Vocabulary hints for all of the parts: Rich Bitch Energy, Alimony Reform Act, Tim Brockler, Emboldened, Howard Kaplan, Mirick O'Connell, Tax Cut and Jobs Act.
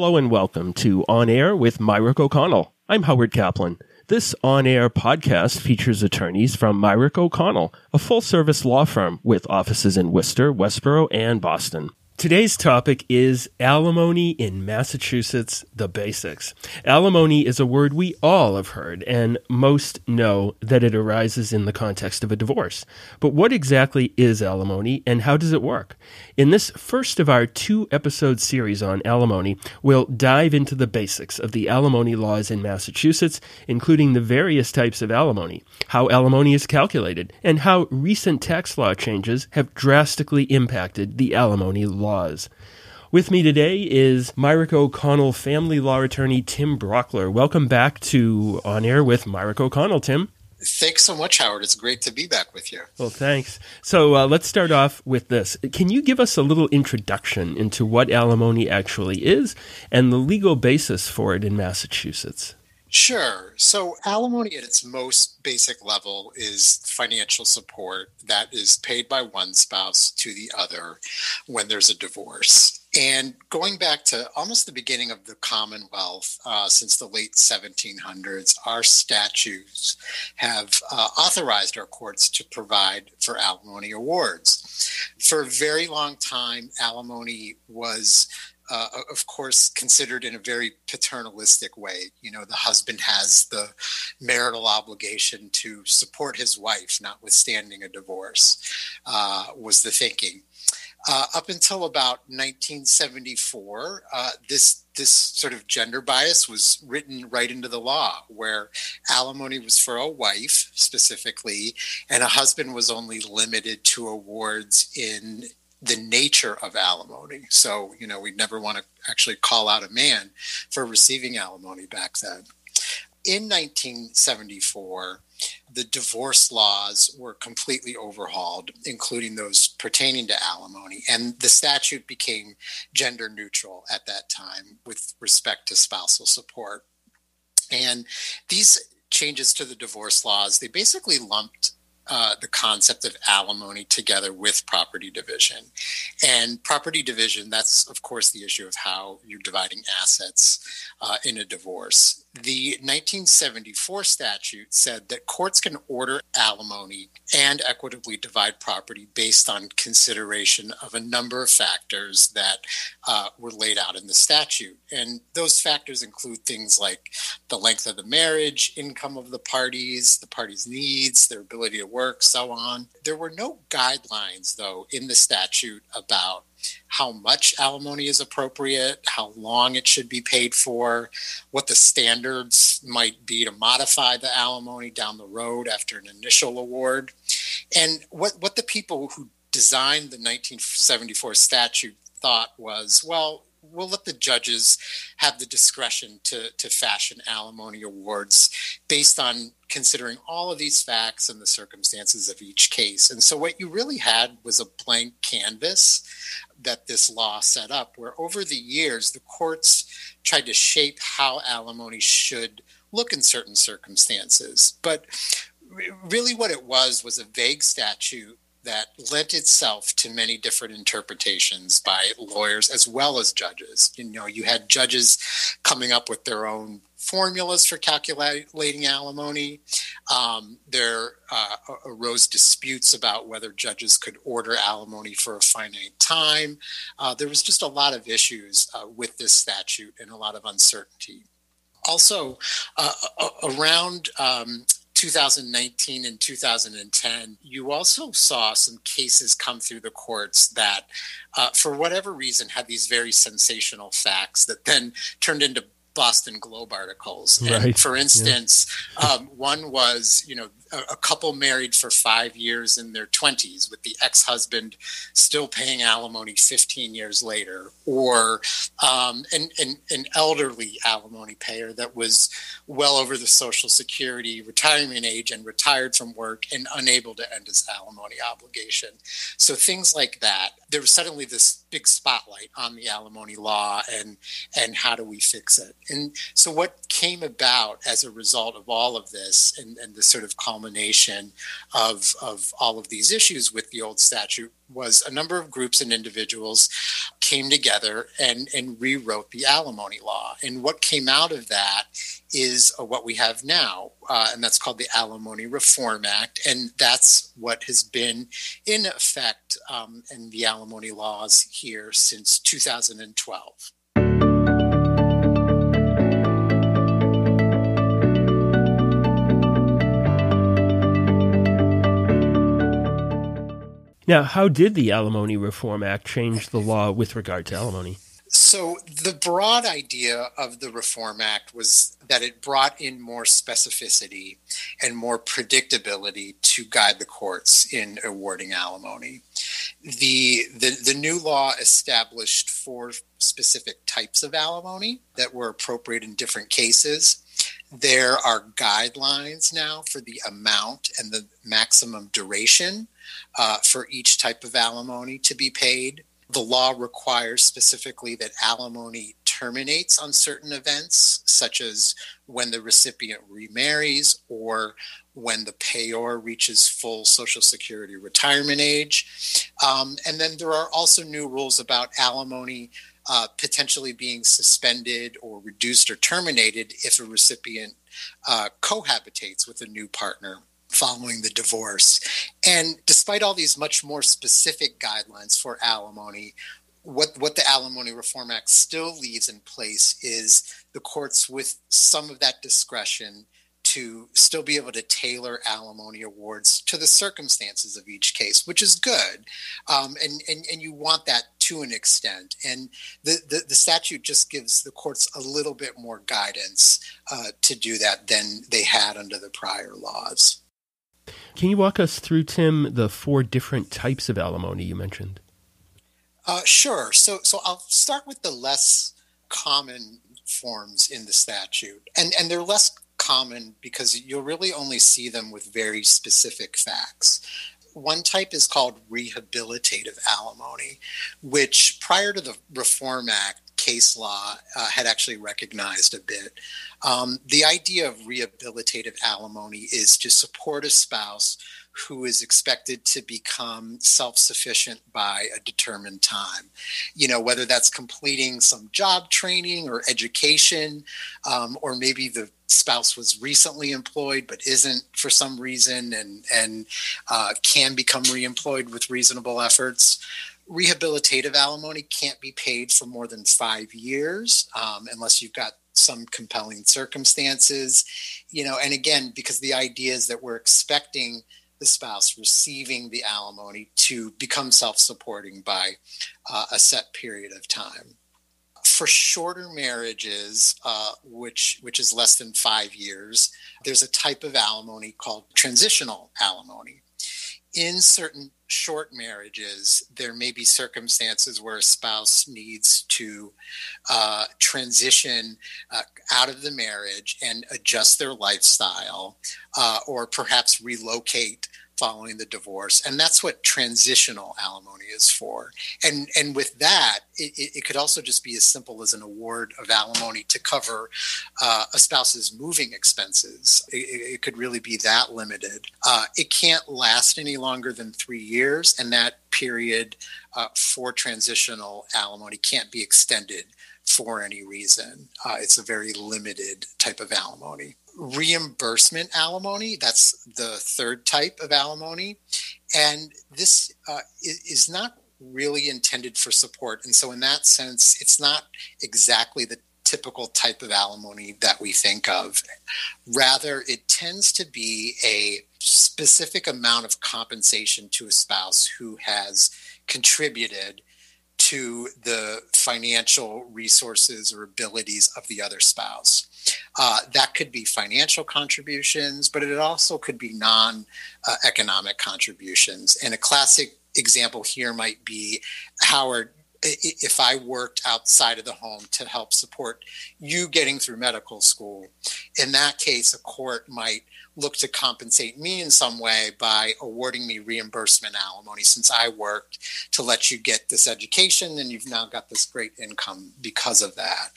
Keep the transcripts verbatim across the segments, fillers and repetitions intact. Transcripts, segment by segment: Hello and welcome to On Air with Mirick O'Connell. I'm Howard Kaplan. This On Air podcast features attorneys from Mirick O'Connell, a full-service law firm with offices in Worcester, Westboro, and Boston. Today's topic is alimony in Massachusetts, the basics. Alimony is a word we all have heard, and most know that it arises in the context of a divorce. But what exactly is alimony, and how does it work? In this first of our two-episode series on alimony, we'll dive into the basics of the alimony laws in Massachusetts, including the various types of alimony, how alimony is calculated, and how recent tax law changes have drastically impacted the alimony laws. With me today is Mirick O'Connell family law attorney Tim Brockler. Welcome back to On Air with Mirick O'Connell, Tim. Thanks so much, Howard. It's great to be back with you. Well, thanks. So uh, let's start off with this. Can you give us a little introduction into what alimony actually is and the legal basis for it in Massachusetts? Sure. So alimony at its most basic level is financial support that is paid by one spouse to the other when there's a divorce. And going back to almost the beginning of the Commonwealth, uh, since the late seventeen hundreds, our statutes have uh, authorized our courts to provide for alimony awards. For a very long time, alimony was Uh, of course, considered in a very paternalistic way. You know, the husband has the marital obligation to support his wife, notwithstanding a divorce, uh, was the thinking. Uh, up until about nineteen seventy-four, uh, this this sort of gender bias was written right into the law, where alimony was for a wife specifically, and a husband was only limited to awards in the nature of alimony. So, you know, we'd never want to actually call out a man for receiving alimony back then. In nineteen seventy-four, the divorce laws were completely overhauled, including those pertaining to alimony, and the statute became gender neutral at that time with respect to spousal support. And these changes to the divorce laws, they basically lumped Uh, the concept of alimony together with property division. And property division, that's, of course, the issue of how you're dividing assets uh, in a divorce. The nineteen seventy-four statute said that courts can order alimony and equitably divide property based on consideration of a number of factors that uh, were laid out in the statute. And those factors include things like the length of the marriage, income of the parties, the parties' needs, their ability to work, work, so on. There were no guidelines, though, in the statute about how much alimony is appropriate, how long it should be paid for, what the standards might be to modify the alimony down the road after an initial award. And what, what the people who designed the nineteen seventy-four statute thought was, well, we'll let the judges have the discretion to, to fashion alimony awards based on considering all of these facts and the circumstances of each case. And so what you really had was a blank canvas that this law set up, where over the years, the courts tried to shape how alimony should look in certain circumstances. But really what it was was a vague statute that lent itself to many different interpretations by lawyers as well as judges. You know, you had judges coming up with their own formulas for calculating alimony. Um, there uh, arose disputes about whether judges could order alimony for a finite time. Uh, there was just a lot of issues uh, with this statute and a lot of uncertainty. Also, uh, around Um, two thousand nineteen and two thousand ten, you also saw some cases come through the courts that, uh, for whatever reason, had these very sensational facts that then turned into Boston Globe articles. Right. And for instance, yeah. um, one was, you know, a, a couple married for five years in their twenties with the ex-husband still paying alimony fifteen years later, or um, an, an, an elderly alimony payer that was well over the Social Security retirement age and retired from work and unable to end his alimony obligation. So things like that. There was suddenly this big spotlight on the alimony law and and how do we fix it? And so what came about as a result of all of this and, and this sort of calm culmination of, of all of these issues with the old statute was a number of groups and individuals came together and, and rewrote the alimony law. And what came out of that is what we have now, uh, and that's called the Alimony Reform Act. And that's what has been in effect um, in the alimony laws here since two thousand twelve. Now, how did the Alimony Reform Act change the law with regard to alimony? So the broad idea of the Reform Act was that it brought in more specificity and more predictability to guide the courts in awarding alimony. The, the, the new law established four specific types of alimony that were appropriate in different cases. There are guidelines now for the amount and the maximum duration uh, for each type of alimony to be paid. The law requires specifically that alimony terminates on certain events, such as when the recipient remarries or when the payor reaches full Social Security retirement age. Um, and then there are also new rules about alimony Uh, potentially being suspended or reduced or terminated if a recipient uh, cohabitates with a new partner following the divorce. And despite all these much more specific guidelines for alimony, what, what the Alimony Reform Act still leaves in place is the courts with some of that discretion to still be able to tailor alimony awards to the circumstances of each case, which is good. Um, and, and, and you want that to an extent. And the, the, the statute just gives the courts a little bit more guidance uh, to do that than they had under the prior laws. Can you walk us through, Tim, the four different types of alimony you mentioned? Uh, sure. So, so I'll start with the less common forms in the statute. And, and they're less common because you'll really only see them with very specific facts. One type is called rehabilitative alimony, which prior to the Reform Act, case law uh, had actually recognized a bit. Um, the idea of rehabilitative alimony is to support a spouse who is expected to become self-sufficient by a determined time. You know, whether that's completing some job training or education, um, or maybe the spouse was recently employed but isn't for some reason and, and uh, can become reemployed with reasonable efforts. Rehabilitative alimony can't be paid for more than five years um, unless you've got some compelling circumstances. You know, and again, because the idea is that we're expecting the spouse receiving the alimony to become self-supporting by uh, a set period of time. For shorter marriages, uh, which which is less than five years, there's a type of alimony called transitional alimony. In certain short marriages, there may be circumstances where a spouse needs to uh, transition uh, out of the marriage and adjust their lifestyle uh, or perhaps relocate following the divorce. And that's what transitional alimony is for. And and with that, it, it could also just be as simple as an award of alimony to cover uh, a spouse's moving expenses. It, it could really be that limited. Uh, it can't last any longer than three years. And that period uh, for transitional alimony can't be extended for any reason. Uh, it's a very limited type of alimony. Reimbursement alimony, that's the third type of alimony. And this uh, is not really intended for support. And so in that sense, it's not exactly the typical type of alimony that we think of. Rather, it tends to be a specific amount of compensation to a spouse who has contributed to the financial resources or abilities of the other spouse. Uh, that could be financial contributions, but it also could be non-economic uh, contributions. And a classic example here might be, Howard, if I worked outside of the home to help support you getting through medical school, in that case, a court might look to compensate me in some way by awarding me reimbursement alimony since I worked to let you get this education and you've now got this great income because of that.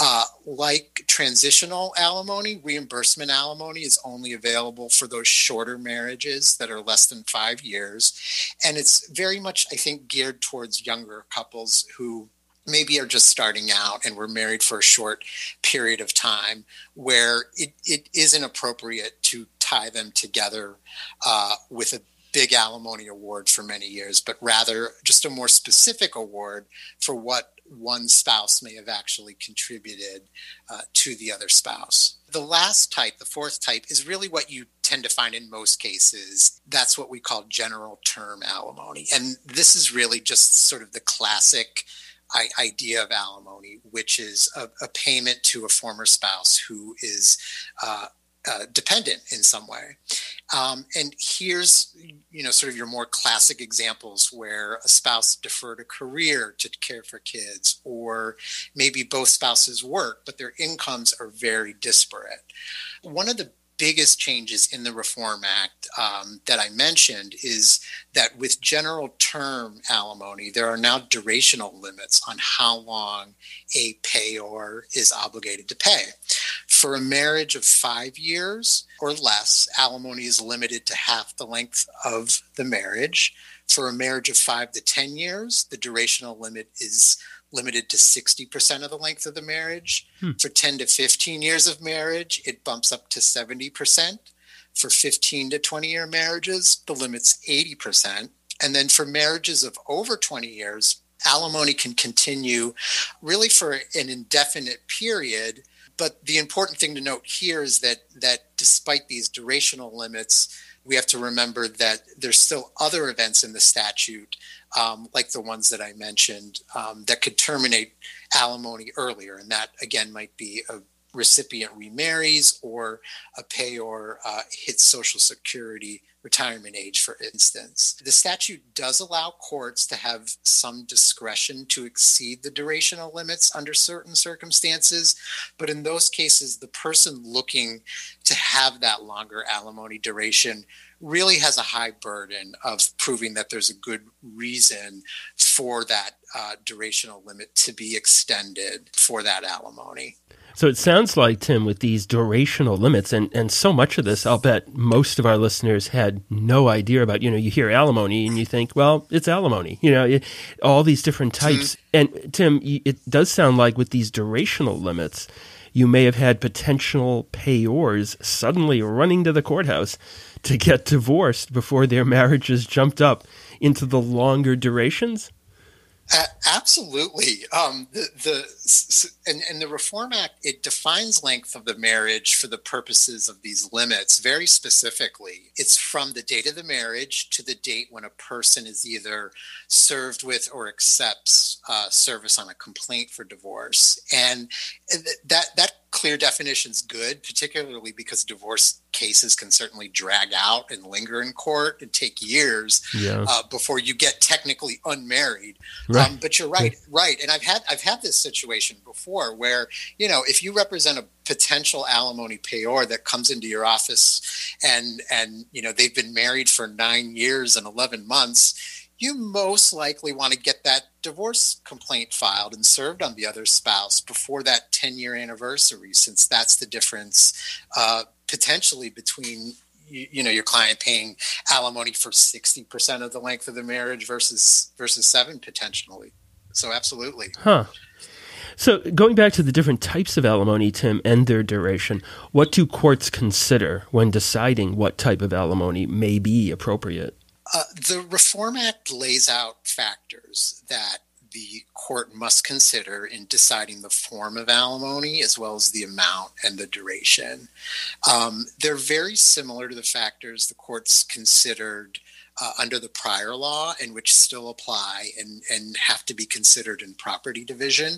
Uh, like transitional alimony, reimbursement alimony is only available for those shorter marriages that are less than five years. And it's very much, I think, geared towards younger couples who maybe are just starting out and were married for a short period of time, where it, it isn't appropriate to tie them together uh, with a big alimony award for many years, but rather just a more specific award for what one spouse may have actually contributed uh, to the other spouse. The last type, the fourth type, is really what you tend to find in most cases. That's what we call general term alimony. And this is really just sort of the classic idea of alimony, which is a, a payment to a former spouse who is uh, uh, dependent in some way. Um, and here's, you know, sort of your more classic examples where a spouse deferred a career to care for kids, or maybe both spouses work, but their incomes are very disparate. One of the biggest changes in the Reform Act um, that I mentioned is that with general term alimony, there are now durational limits on how long a payor is obligated to pay. For a marriage of five years or less, alimony is limited to half the length of the marriage. For a marriage of five to ten years, the durational limit is limited to sixty percent of the length of the marriage. Hmm. For ten to fifteen years of marriage, it bumps up to seventy percent. For fifteen to twenty year marriages, the limit's eighty percent. And then for marriages of over twenty years, alimony can continue really for an indefinite period. But the important thing to note here is that that despite these durational limits, we have to remember that there's still other events in the statute, um, like the ones that I mentioned, um, that could terminate alimony earlier. And that, again, might be a recipient remarries, or a payor uh, hits Social Security retirement age, for instance. The statute does allow courts to have some discretion to exceed the durational limits under certain circumstances, but in those cases, the person looking to have that longer alimony duration really has a high burden of proving that there's a good reason for that uh, durational limit to be extended for that alimony. So it sounds like, Tim, with these durational limits, and, and so much of this, I'll bet most of our listeners had no idea about. You know, you hear alimony and you think, well, it's alimony, you know, it, all these different types. Mm-hmm. And Tim, it does sound like with these durational limits, you may have had potential payors suddenly running to the courthouse to get divorced before their marriages jumped up into the longer durations. Uh, absolutely. Um, the the and, and the Reform Act, it defines length of the marriage for the purposes of these limits very specifically. It's from the date of the marriage to the date when a person is either served with or accepts uh, service on a complaint for divorce. And that that clear definition is good, particularly because divorce cases can certainly drag out and linger in court and take years yeah. uh, before you get technically unmarried. Right. Um, but you're right, right. And I've had I've had this situation before where, you know, if you represent a potential alimony payor that comes into your office and and you know they've been married for nine years and eleven months, you most likely want to get that divorce complaint filed and served on the other spouse before that ten-year anniversary, since that's the difference uh, potentially between you, you know your client paying alimony for sixty percent of the length of the marriage versus versus seven potentially. So absolutely. Huh. So going back to the different types of alimony, Tim, and their duration, what do courts consider when deciding what type of alimony may be appropriate? Uh, the Reform Act lays out factors that the court must consider in deciding the form of alimony, as well as the amount and the duration. Um, they're very similar to the factors the courts considered uh, under the prior law, and which still apply and, and have to be considered in property division.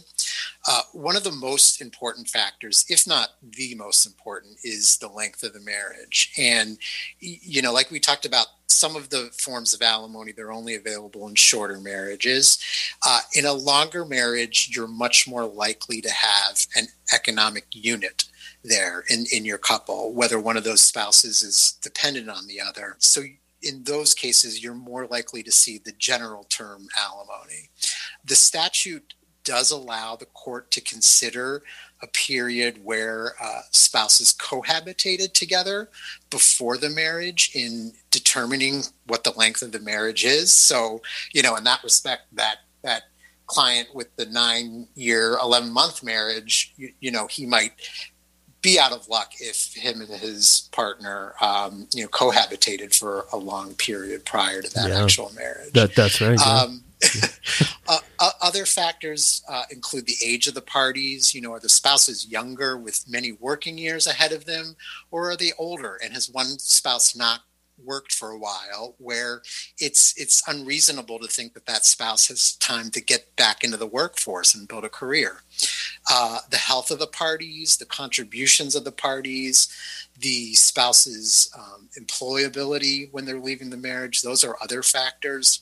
Uh, one of the most important factors, if not the most important, is the length of the marriage. And, you know, like we talked about, some of the forms of alimony, they're only available in shorter marriages. Uh, in a longer marriage, you're much more likely to have an economic unit there in, in your couple, whether one of those spouses is dependent on the other. So in those cases, you're more likely to see the general term alimony. The statute does allow the court to consider a period where uh, spouses cohabitated together before the marriage in determining what the length of the marriage is. So, you know, in that respect, that that client with the nine year, eleven month marriage, you, you know, he might be out of luck if him and his partner, um, you know, cohabitated for a long period prior to that yeah. actual marriage. That, that's right. Yeah. Um, uh, other factors uh, include the age of the parties. You know, are the spouses younger with many working years ahead of them, or are they older and has one spouse not worked for a while, where it's it's unreasonable to think that that spouse has time to get back into the workforce and build a career. Uh, the health of the parties, the contributions of the parties, the spouse's um, employability when they're leaving the marriage, those are other factors.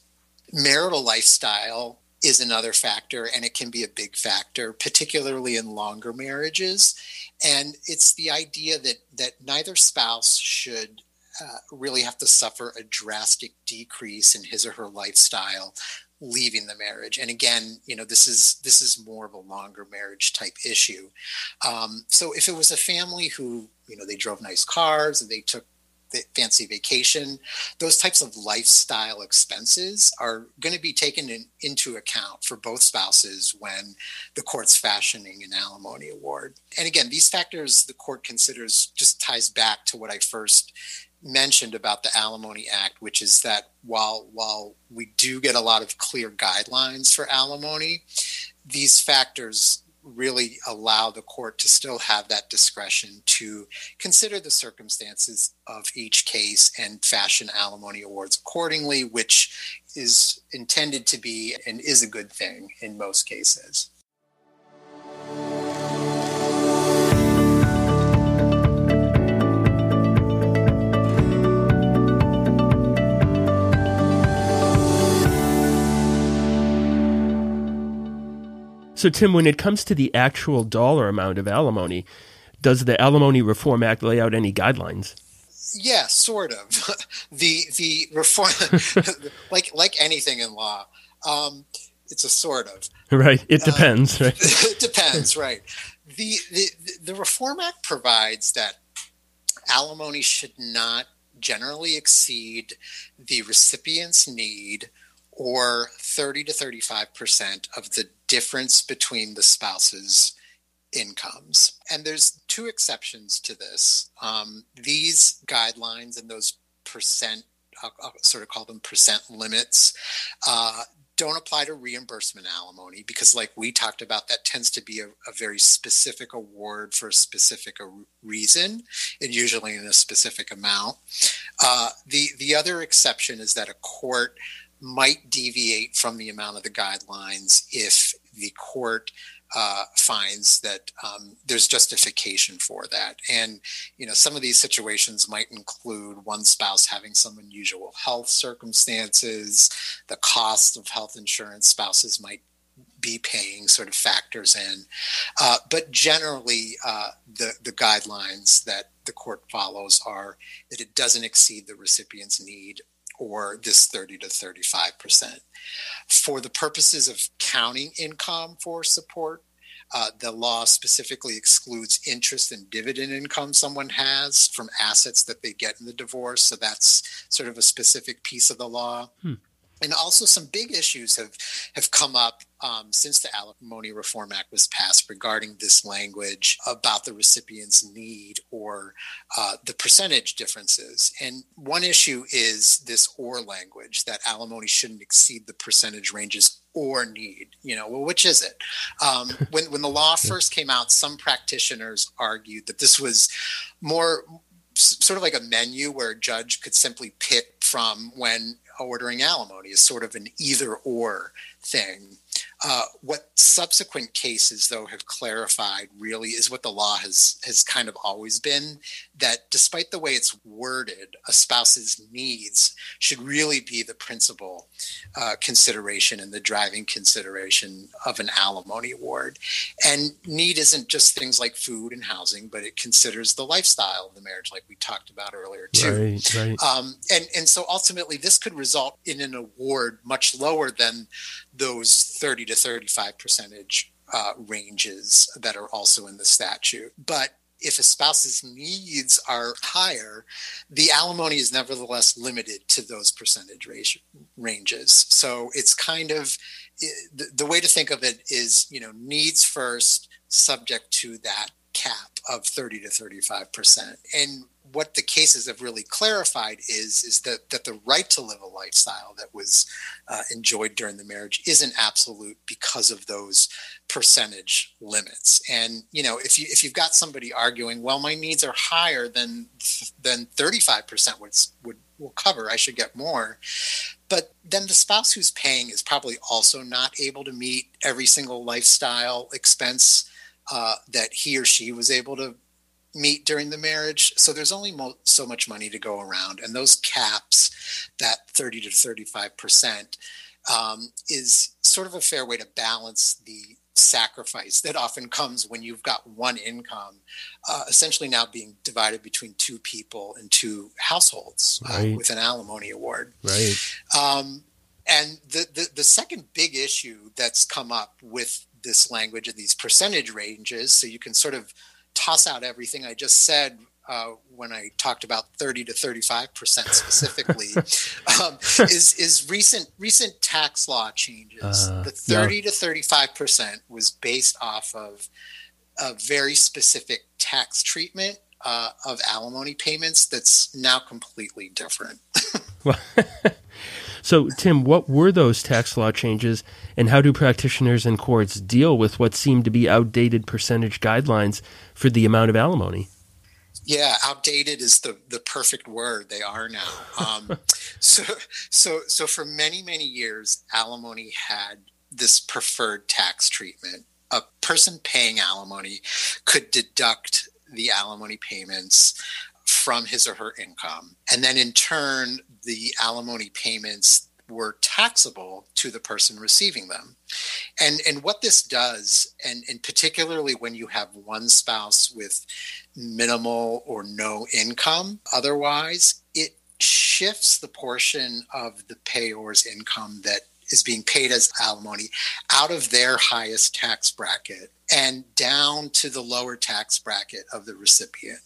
Marital lifestyle is another factor, and it can be a big factor, particularly in longer marriages. And it's the idea that that neither spouse should uh, really have to suffer a drastic decrease in his or her lifestyle leaving the marriage. And again, you know, this is this is more of a longer marriage type issue. Um, so if it was a family who, you know, they drove nice cars and they took fancy vacation, those types of lifestyle expenses are going to be taken in, into account for both spouses when the court's fashioning an alimony award. And again, these factors the court considers just ties back to what I first mentioned about the Alimony Act, which is that while while we do get a lot of clear guidelines for alimony, these factors really allow the court to still have that discretion to consider the circumstances of each case and fashion alimony awards accordingly, which is intended to be and is a good thing in most cases. So, Tim, when it comes to the actual dollar amount of alimony, does the Alimony Reform Act lay out any guidelines? Yeah, sort of. the the reform, like like anything in law, um, it's a sort of. Right. It depends. Uh, right. It depends. Right. The, the the Reform Act provides that alimony should not generally exceed the recipient's need or thirty to thirty-five percent of the difference between the spouses' incomes. And there's two exceptions to this. Um, these guidelines and those percent, I'll, I'll sort of call them percent limits, uh, don't apply to reimbursement alimony because, like we talked about, that tends to be a, a very specific award for a specific a reason and usually in a specific amount. Uh, the, the other exception is that a court might deviate from the amount of the guidelines if the court uh, finds that um, there's justification for that. And, you know, some of these situations might include one spouse having some unusual health circumstances, the cost of health insurance spouses might be paying sort of factors in. Uh, but generally, uh, the, the guidelines that the court follows are that it doesn't exceed the recipient's need or this thirty to thirty-five percent. For the purposes of counting income for support, uh, the law specifically excludes interest and dividend income someone has from assets that they get in the divorce. So that's sort of a specific piece of the law. Hmm. And also some big issues have, have come up um, since the Alimony Reform Act was passed regarding this language about the recipient's need or uh, the percentage differences. And one issue is this or language, that alimony shouldn't exceed the percentage ranges or need. You know, well, which is it? Um, when, when the law first came out, some practitioners argued that this was more sort of like a menu where a judge could simply pick from when ordering alimony is sort of an either or thing. Uh, what subsequent cases, though, have clarified really is what the law has has kind of always been, that despite the way it's worded, a spouse's needs should really be the principal uh, consideration and the driving consideration of an alimony award. And need isn't just things like food and housing, but it considers the lifestyle of the marriage, like we talked about earlier, too. Right, right. Um, and, and so ultimately, this could result in an award much lower than those thirty to thirty-five percentage uh, ranges that are also in the statute. But if a spouse's needs are higher, the alimony is nevertheless limited to those percentage ranges. So it's kind of, the way to think of it is, you know, needs first, subject to that cap of thirty to thirty-five percent. And what the cases have really clarified is, is that, that the right to live a lifestyle that was uh, enjoyed during the marriage isn't absolute because of those percentage limits. And, you know, if you, if you've got somebody arguing, well, my needs are higher than, than thirty-five percent would, would, will cover, I should get more. But then the spouse who's paying is probably also not able to meet every single lifestyle expense uh, that he or she was able to meet during the marriage. So there's only mo- so much money to go around. And those caps, that thirty to thirty-five percent, um, is sort of a fair way to balance the sacrifice that often comes when you've got one income uh, essentially now being divided between two people and two households, right, uh, with an alimony award. Right. Um, and the, the, the second big issue that's come up with this language and these percentage ranges, so you can sort of toss out everything I just said uh, when I talked about thirty to thirty-five percent specifically, um, is is recent recent tax law changes. Uh, the thirty yeah. to thirty-five percent was based off of a very specific tax treatment uh, of alimony payments that's now completely different. So, Tim, what were those tax law changes, and how do practitioners and courts deal with what seem to be outdated percentage guidelines for the amount of alimony? Yeah, outdated is the, the perfect word. They are now. Um, so, so, so for many, many years, alimony had this preferred tax treatment. A person paying alimony could deduct the alimony payments from his or her income. And then in turn, the alimony payments were taxable to the person receiving them. And, and what this does, and, and particularly when you have one spouse with minimal or no income otherwise, it shifts the portion of the payor's income that is being paid as alimony out of their highest tax bracket and down to the lower tax bracket of the recipient.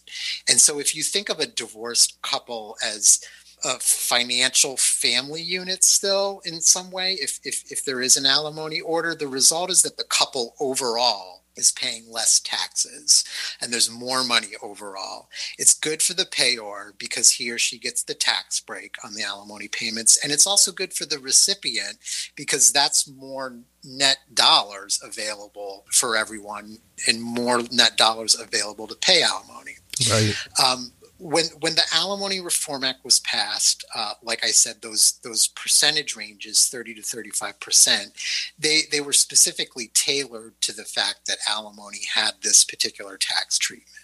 And so if you think of a divorced couple as a financial family unit still in some way, if, if, if there is an alimony order, the result is that the couple overall is paying less taxes and there's more money overall. It's good for the payor because he or she gets the tax break on the alimony payments. And it's also good for the recipient because that's more net dollars available for everyone and more net dollars available to pay alimony. Right. Um, When when the Alimony Reform Act was passed, uh, like I said, those those percentage ranges, thirty to thirty-five percent, they, they were specifically tailored to the fact that alimony had this particular tax treatment.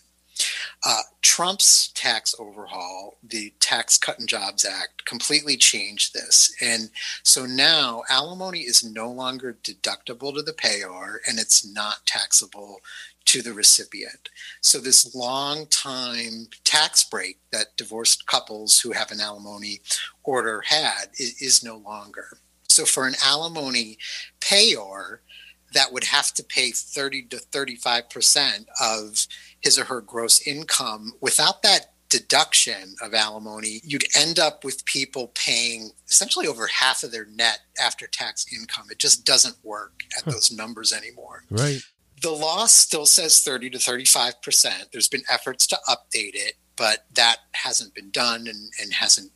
Uh, Trump's tax overhaul, the Tax Cut and Jobs Act, completely changed this. And so now alimony is no longer deductible to the payor, and it's not taxable to the recipient. So this long time tax break that divorced couples who have an alimony order had is, is no longer. So for an alimony payor that would have to pay thirty to thirty-five percent of his or her gross income, without that deduction of alimony, you'd end up with people paying essentially over half of their net after tax income. It just doesn't work at those numbers anymore. Right. The law still says thirty to thirty-five percent. There's been efforts to update it, but that hasn't been done and, and hasn't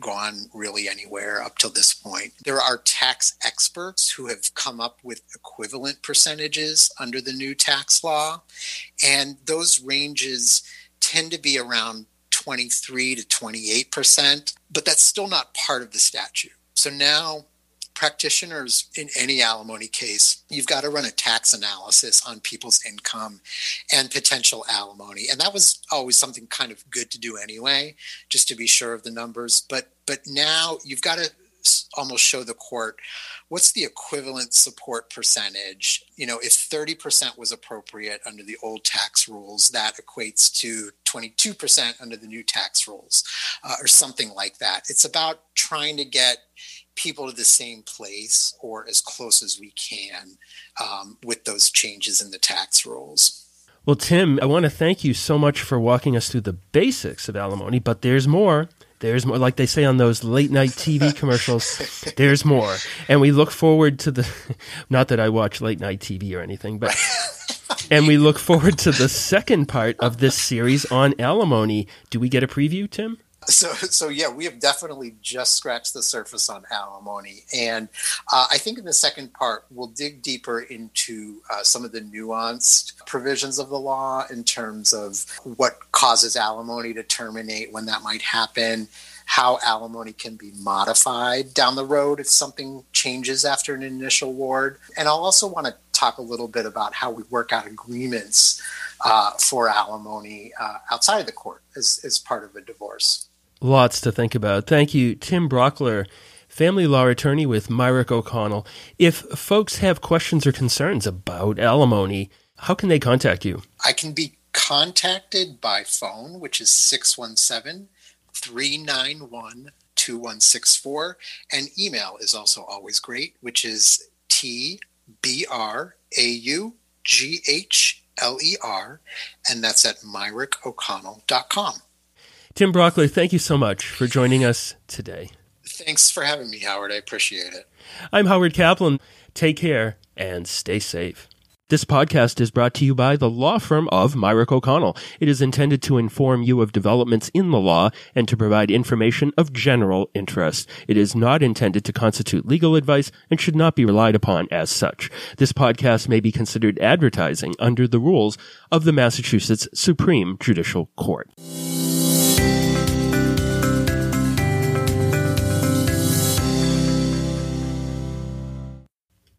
gone really anywhere up till this point. There are tax experts who have come up with equivalent percentages under the new tax law, and those ranges tend to be around twenty-three to twenty-eight percent, but that's still not part of the statute. So now, practitioners in any alimony case, you've got to run a tax analysis on people's income and potential alimony. And that was always something kind of good to do anyway, just to be sure of the numbers. But but now you've got to almost show the court what's the equivalent support percentage. You know, if thirty percent was appropriate under the old tax rules, that equates to twenty-two percent under the new tax rules, uh, or something like that. It's about trying to get people to the same place or as close as we can um, with those changes in the tax rules. Well, Tim, I want to thank you so much for walking us through the basics of alimony, but there's more. There's more, like they say on those late night T V commercials, there's more. And we look forward to the, not that I watch late night T V or anything, but, and we look forward to the second part of this series on alimony. Do we get a preview, Tim? So, so yeah, we have definitely just scratched the surface on alimony. And uh, I think in the second part, we'll dig deeper into uh, some of the nuanced provisions of the law in terms of what causes alimony to terminate, when that might happen, how alimony can be modified down the road if something changes after an initial award. And I'll also want to talk a little bit about how we work out agreements uh, for alimony uh, outside of the court as, as part of a divorce. Lots to think about. Thank you, Tim Brockler, family law attorney with Mirick O'Connell. If folks have questions or concerns about alimony, how can they contact you? I can be contacted by phone, which is six one seven, three nine one, two one six four. And email is also always great, which is T B R A U G H L E R, and that's at mirick o'connell dot com. Tim Brockler, thank you so much for joining us today. Thanks for having me, Howard. I appreciate it. I'm Howard Kaplan. Take care and stay safe. This podcast is brought to you by the law firm of Mirick O'Connell. It is intended to inform you of developments in the law and to provide information of general interest. It is not intended to constitute legal advice and should not be relied upon as such. This podcast may be considered advertising under the rules of the Massachusetts Supreme Judicial Court.